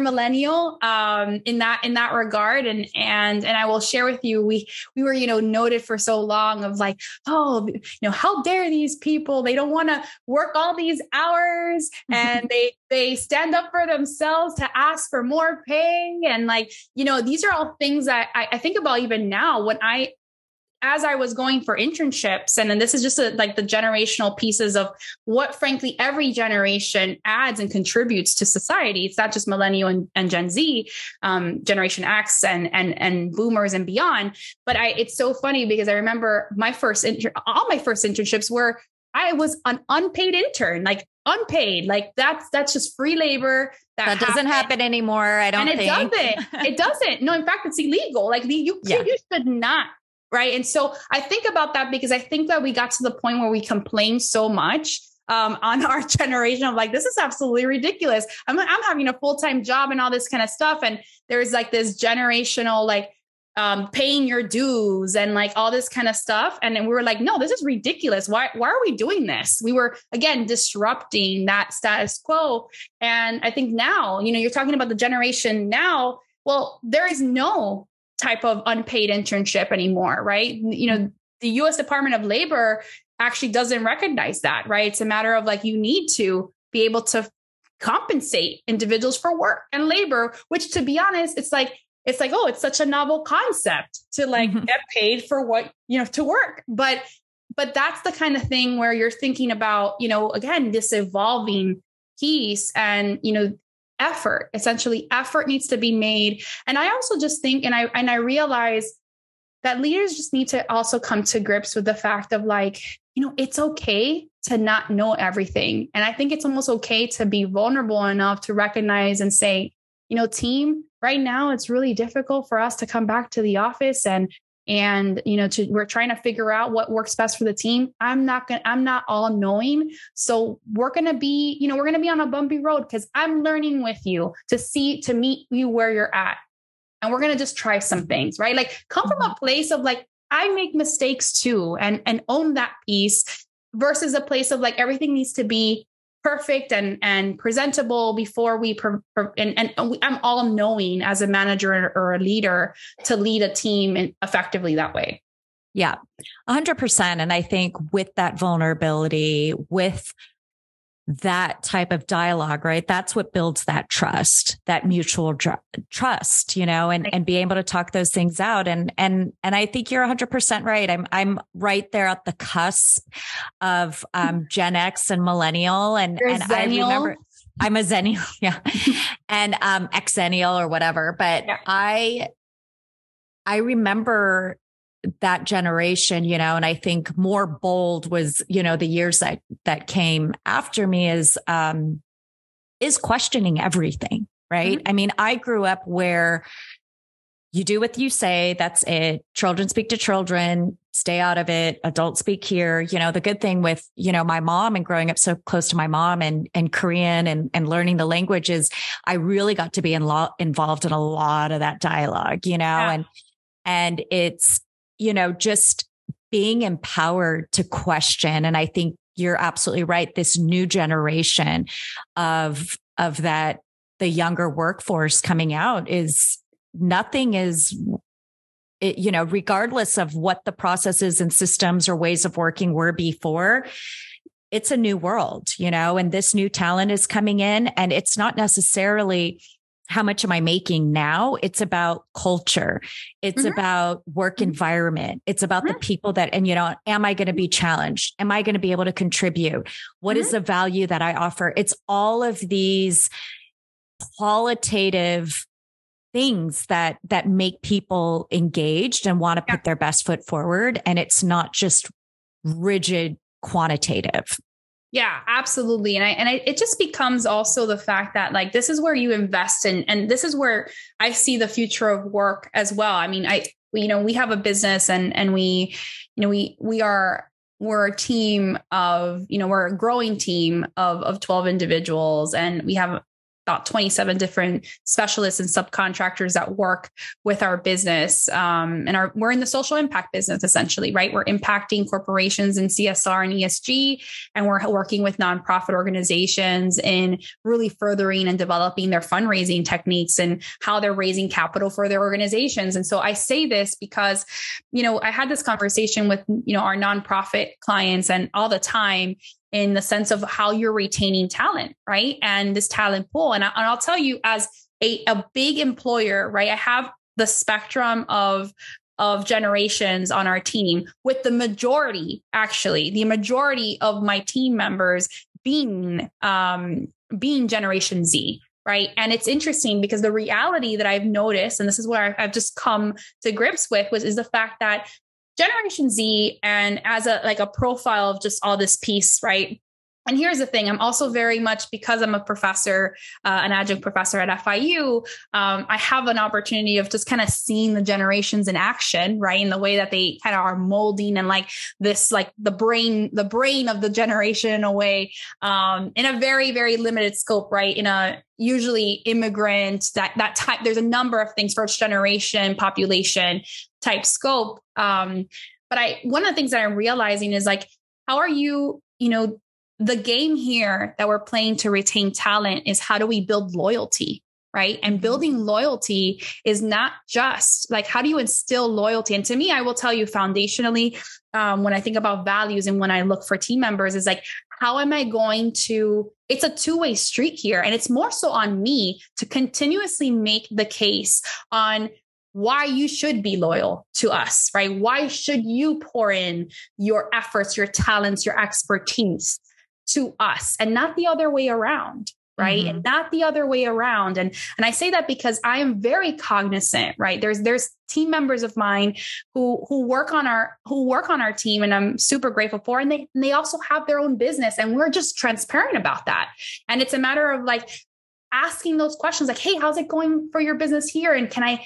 millennial, in that regard. And I will share with you, we were, you know, noted for so long of like, oh, you know, how dare these people, they don't want to work all these hours and they stand up for themselves to ask for more pay. And like, you know, these are all things that I think about even now when as I was going for internships. And then this is just like the generational pieces of what, frankly, every generation adds and contributes to society. It's not just millennial and Gen Z, Generation X and boomers and beyond. But it's so funny because I remember all my first internships were, I was an unpaid intern, like unpaid, like that's just free labor. That doesn't happen anymore. I don't think. And it doesn't. No, in fact, it's illegal. Like you should not. Right. And so I think about that because I think that we got to the point where we complain so much on our generation of like, this is absolutely ridiculous. I'm having a full-time job and all this kind of stuff. And there's like this generational, like paying your dues and like all this kind of stuff. And then we were like, no, this is ridiculous. Why are we doing this? We were, again, disrupting that status quo. And I think now, you know, you're talking about the generation now. Well, there is no type of unpaid internship anymore, right? You know, the U.S. Department of Labor actually doesn't recognize that, right? It's a matter of like, you need to be able to compensate individuals for work and labor, which, to be honest, it's like, oh, it's such a novel concept to get paid for what, to work. But that's the kind of thing where you're thinking about, again, this evolving piece and, effort, essentially effort needs to be made. And I also just think, and I realize that leaders just need to also come to grips with the fact of it's okay to not know everything. And I think it's almost okay to be vulnerable enough to recognize and say, team, right now, it's really difficult for us to come back to the office and we're trying to figure out what works best for the team. I'm not all knowing. So we're going to be on a bumpy road because I'm learning with you to meet you where you're at. And we're going to just try some things, right? Come from a place of I make mistakes too, and own that piece, versus a place of everything needs to be perfect and presentable before we, I'm all knowing as a manager or a leader to lead a team effectively that way. Yeah, 100%. And I think with that vulnerability, with that type of dialogue, right? That's what builds that trust, that mutual trust, and being able to talk those things out. And I think you're 100% right. I'm right there at the cusp of Gen X and millennial. And I remember I'm a Xennial, yeah, and Xennial or whatever. But yeah. I remember that generation, and I think more bold was, the years that came after me is questioning everything, right? Mm-hmm. I mean, I grew up where you do what you say, that's it. Children speak to children, stay out of it. Adults speak here. The good thing with, my mom and growing up so close to my mom and Korean and learning the language is I really got to be involved in a lot of that dialogue, yeah. And it's, just being empowered to question. And I think you're absolutely right. This new generation of that, the younger workforce coming out regardless of what the processes and systems or ways of working were before, it's a new world, and this new talent is coming in, and it's not necessarily how much am I making now? It's about culture. It's about work environment. It's about the people that, am I going to be challenged? Am I going to be able to contribute? What is the value that I offer? It's all of these qualitative things that make people engaged and want to put their best foot forward. And it's not just rigid quantitative. Yeah, absolutely. And it just becomes also the fact that this is where you invest in, and this is where I see the future of work as well. I mean, we have a business and we're a team of, we're a growing team of 12 individuals, and we have about 27 different specialists and subcontractors that work with our business. And we're in the social impact business, essentially, right? We're impacting corporations in CSR and ESG, and we're working with nonprofit organizations in really furthering and developing their fundraising techniques and how they're raising capital for their organizations. And so I say this because, I had this conversation with, our nonprofit clients and all the time, in the sense of how you're retaining talent, right? And this talent pool. And I'll tell you, as a big employer, right? I have the spectrum of generations on our team, with the majority of my team members being Generation Z, right? And it's interesting because the reality that I've noticed, and this is where I've just come to grips with, is the fact that Generation Z, and as a profile of just all this piece, right? And here's the thing, I'm also very much, because I'm a professor, an adjunct professor at FIU, I have an opportunity of just kind of seeing the generations in action, right? In the way that they kind of are molding and the brain of the generation in a way, in a very, very limited scope, right? In a usually immigrant, that type, there's a number of things, first generation population type scope. But one of the things that I'm realizing is how are you, the game here that we're playing to retain talent is how do we build loyalty, right? And building loyalty is not just like, how do you instill loyalty? And to me, I will tell you foundationally, when I think about values and when I look for team members, is like, how am I going to, it's a two-way street here. And it's more so on me to continuously make the case on why you should be loyal to us, right? Why should you pour in your efforts, your talents, your expertise to us, and not the other way around, right? Mm-hmm. And not the other way around. And I say that because I am very cognizant, right? There's team members of mine who work on our team, and I'm super grateful for, and they also have their own business, and we're just transparent about that. And it's a matter of like, asking those questions like, hey, how's it going for your business here? And I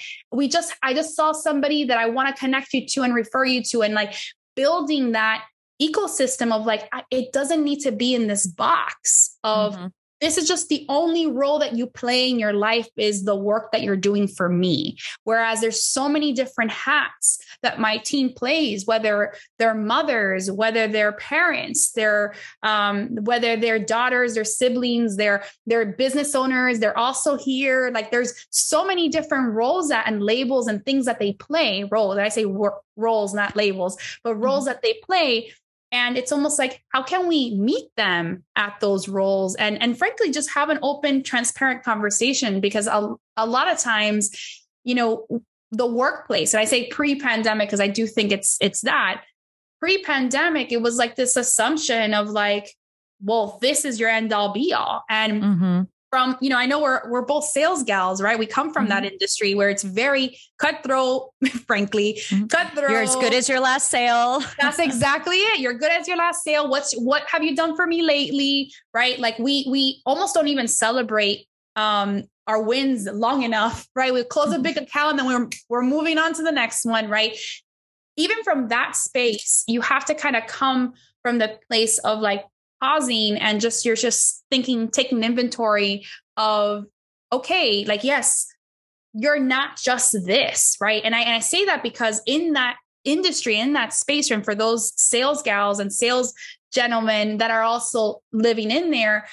just saw somebody that I want to connect you to and refer you to, and like building that ecosystem of like, it doesn't need to be in this box of mm-hmm. This is just the only role that you play in your life is the work that you're doing for me. Whereas there's so many different hats that my team plays, whether they're mothers, whether they're parents, whether they're daughters, their siblings, they're business owners, they're also here. Like there's so many different roles and labels and things that they play. I say roles, not labels, but roles that they play. And it's almost like, how can we meet them at those roles? And frankly, just have an open, transparent conversation, because a lot of times, you know, the workplace, and I say pre-pandemic, because I do think it's that pre-pandemic, it was like this assumption of like, well, this is your end all be all. And mm-hmm. from, you know, I know we're both sales gals, right? We come from mm-hmm. that industry where it's very cutthroat, frankly, mm-hmm. cutthroat. You're as good as your last sale. That's exactly it. You're good as your last sale. What have you done for me lately? Right? Like we almost don't even celebrate, our wins long enough, right? We close mm-hmm. a big account and then we're moving on to the next one. Right. Even from that space, you have to kind of come from the place of like, pausing and just, you're just thinking, taking inventory of, okay, like, yes, you're not just this, right? And I say that because in that industry, in that space, and for those sales gals and sales gentlemen that are also living in there,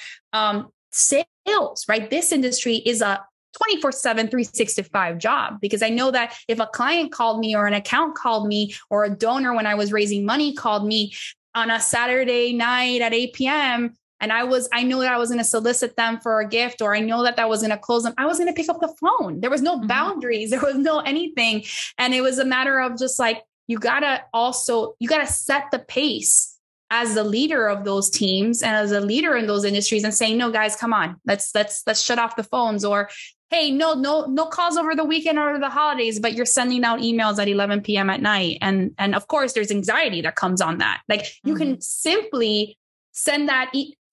sales, right? This industry is a 24/7, 365 job, because I know that if a client called me or an account called me or a donor when I was raising money called me, on a Saturday night at 8 p.m. and I know that I was going to solicit them for a gift, or I know that was going to close them. I was going to pick up the phone. There was no mm-hmm. boundaries. There was no anything. And it was a matter of just like, you got to set the pace as the leader of those teams and as a leader in those industries and saying, no, guys, come on, let's shut off the phones, or, hey, no calls over the weekend or the holidays, but you're sending out emails at 11 p.m. at night. And of course, there's anxiety that comes on that. Like you mm-hmm. can simply send that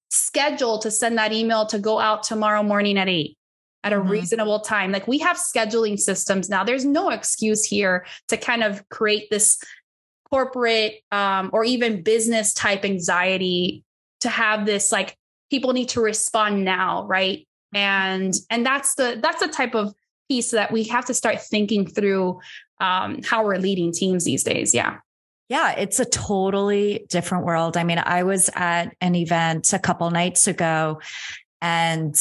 schedule to send that email to go out tomorrow morning at 8 at a mm-hmm. reasonable time. Like we have scheduling systems now. There's no excuse here to kind of create this corporate or even business type anxiety to have this, like, people need to respond now, right? And that's the type of piece that we have to start thinking through, how we're leading teams these days. Yeah. Yeah. It's a totally different world. I mean, I was at an event a couple nights ago, and,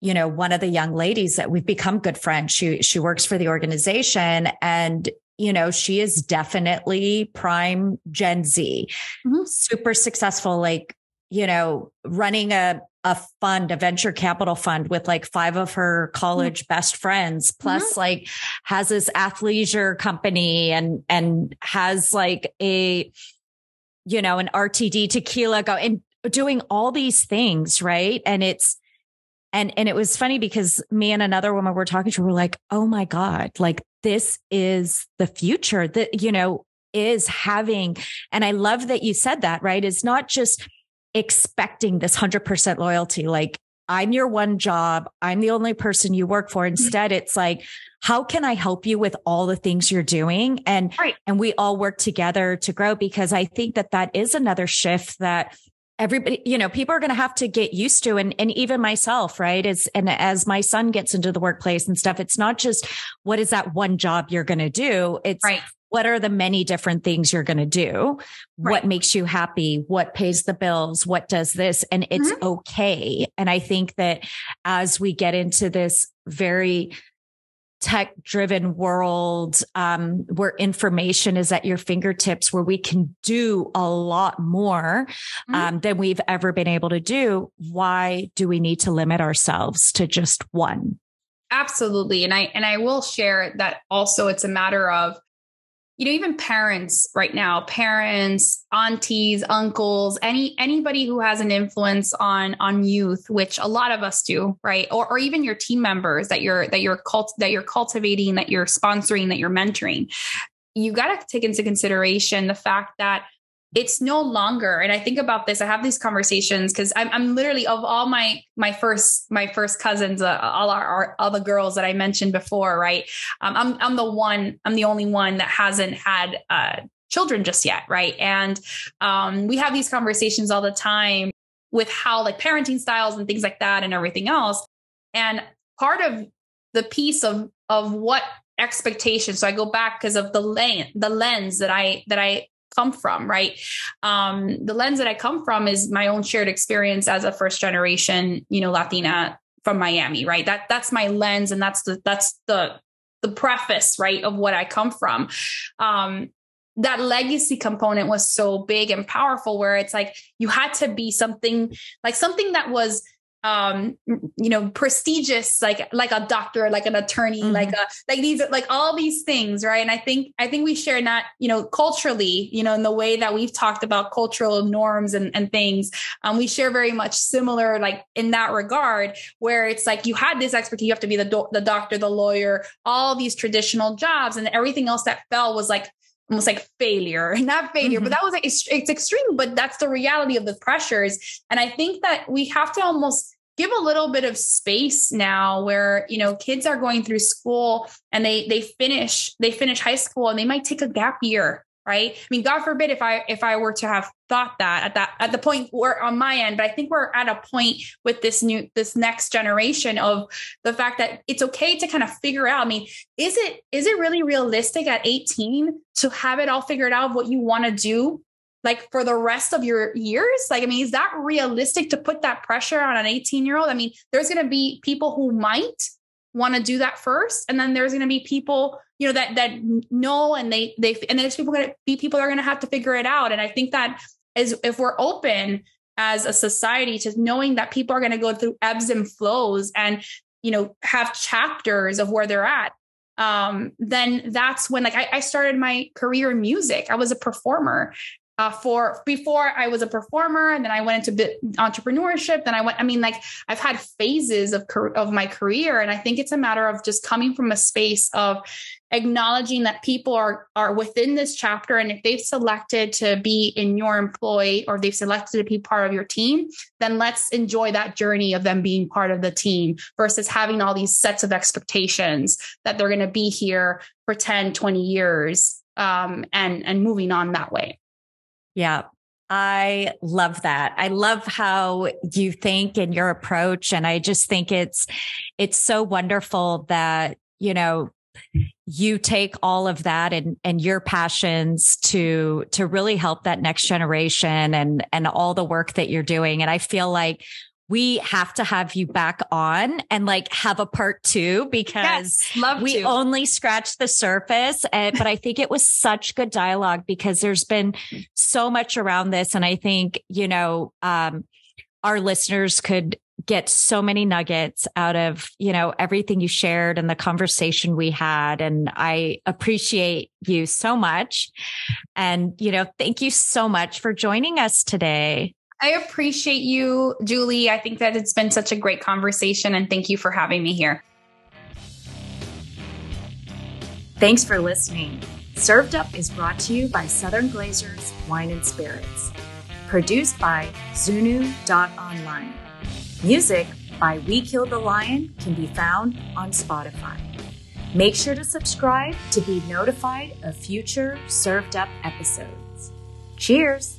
you know, one of the young ladies that we've become good friends, she works for the organization, and, you know, she is definitely prime Gen Z, mm-hmm. super successful, like, you know, running a fund, a venture capital fund with like 5 of her college mm-hmm. best friends, plus mm-hmm. like has this athleisure company and has like a, you know, an RTD tequila go and doing all these things. Right. And it's, and it was funny because me and another woman we're talking to were like, oh my God, like this is the future that, you know, is having. And I love that you said that, right. It's not just expecting this 100% loyalty. Like I'm your one job. I'm the only person you work for. Instead, it's like, how can I help you with all the things you're doing? And, right. and we all work together to grow, because I think that is another shift that everybody, you know, people are going to have to get used to. And even myself, right. As my son gets into the workplace and stuff, it's not just what is that one job you're going to do. It's, right. What are the many different things you're going to do? Right. What makes you happy? What pays the bills? What does this? And it's okay. And I think that as we get into this very tech-driven world, where information is at your fingertips, where we can do a lot more than we've ever been able to do, why do we need to limit ourselves to just one? Absolutely. And I will share that also it's a matter of, you know, even parents right now, parents, aunties, uncles, anybody who has an influence on youth, which a lot of us do, right? Or even your team members that you're cultivating, that you're sponsoring, that you're mentoring. You got to take into consideration the fact that it's no longer, and I think about this, I have these conversations because I'm literally, of all my first cousins, all our other girls that I mentioned before, right? I'm the only one that hasn't had children just yet, right? And we have these conversations all the time with how like parenting styles and things like that and everything else. And part of the piece of what expectations, so I go back because of the lens that I come from, right? The lens that I come from is my own shared experience as a first generation, you know, Latina from Miami, right? That's my lens. And that's the preface, right, of what I come from. That legacy component was so big and powerful where it's like, you had to be something that was, you know, prestigious, like a doctor, like an attorney, like all these things. Right. And I think we share not, you know, culturally, you know, in the way that we've talked about cultural norms and things, we share very much similar, like in that regard, where it's like, you had this expertise, you have to be the doctor, the lawyer, all these traditional jobs, and everything else that fell was like, almost like failure, not failure, but that was like, it's extreme, but that's the reality of the pressures. And I think that we have to almost give a little bit of space now where, you know, kids are going through school and they finish high school and they might take a gap year. Right. I mean, God forbid if I were to have thought that at the point where on my end, but I think we're at a point with this next generation of the fact that it's okay to kind of figure out, I mean, is it really realistic at 18 to have it all figured out of what you want to do, like for the rest of your years? Like, I mean, is that realistic to put that pressure on an 18-year-old? I mean, there's going to be people who might want to do that first. And then there's going to be people, you know, that know, and they, and there's people that are going to have to figure it out. And I think that is, if we're open as a society to knowing that people are going to go through ebbs and flows and, you know, have chapters of where they're at, then that's when, like, I started my career in music. I was a performer before I was a performer, and then I went into entrepreneurship. Then I've had phases of my career. And I think it's a matter of just coming from a space of acknowledging that people are within this chapter. And if they've selected to be in your employ, or they've selected to be part of your team, then let's enjoy that journey of them being part of the team versus having all these sets of expectations that they're going to be here for 10, 20 years, and moving on that way. Yeah. I love that. I love how you think and your approach. And I just think it's so wonderful that, you know, you take all of that and your passions to really help that next generation and all the work that you're doing. And I feel like we have to have you back on and like have a part 2, because we only scratched the surface. But I think it was such good dialogue because there's been so much around this. And I think, you know, our listeners could get so many nuggets out of, you know, everything you shared and the conversation we had. And I appreciate you so much. And, you know, thank you so much for joining us today. I appreciate you, Julie. I think that it's been such a great conversation, and thank you for having me here. Thanks for listening. Served Up is brought to you by Southern Glazers Wine and Spirits. Produced by Zunu.online. Music by We Killed the Lion can be found on Spotify. Make sure to subscribe to be notified of future Served Up episodes. Cheers.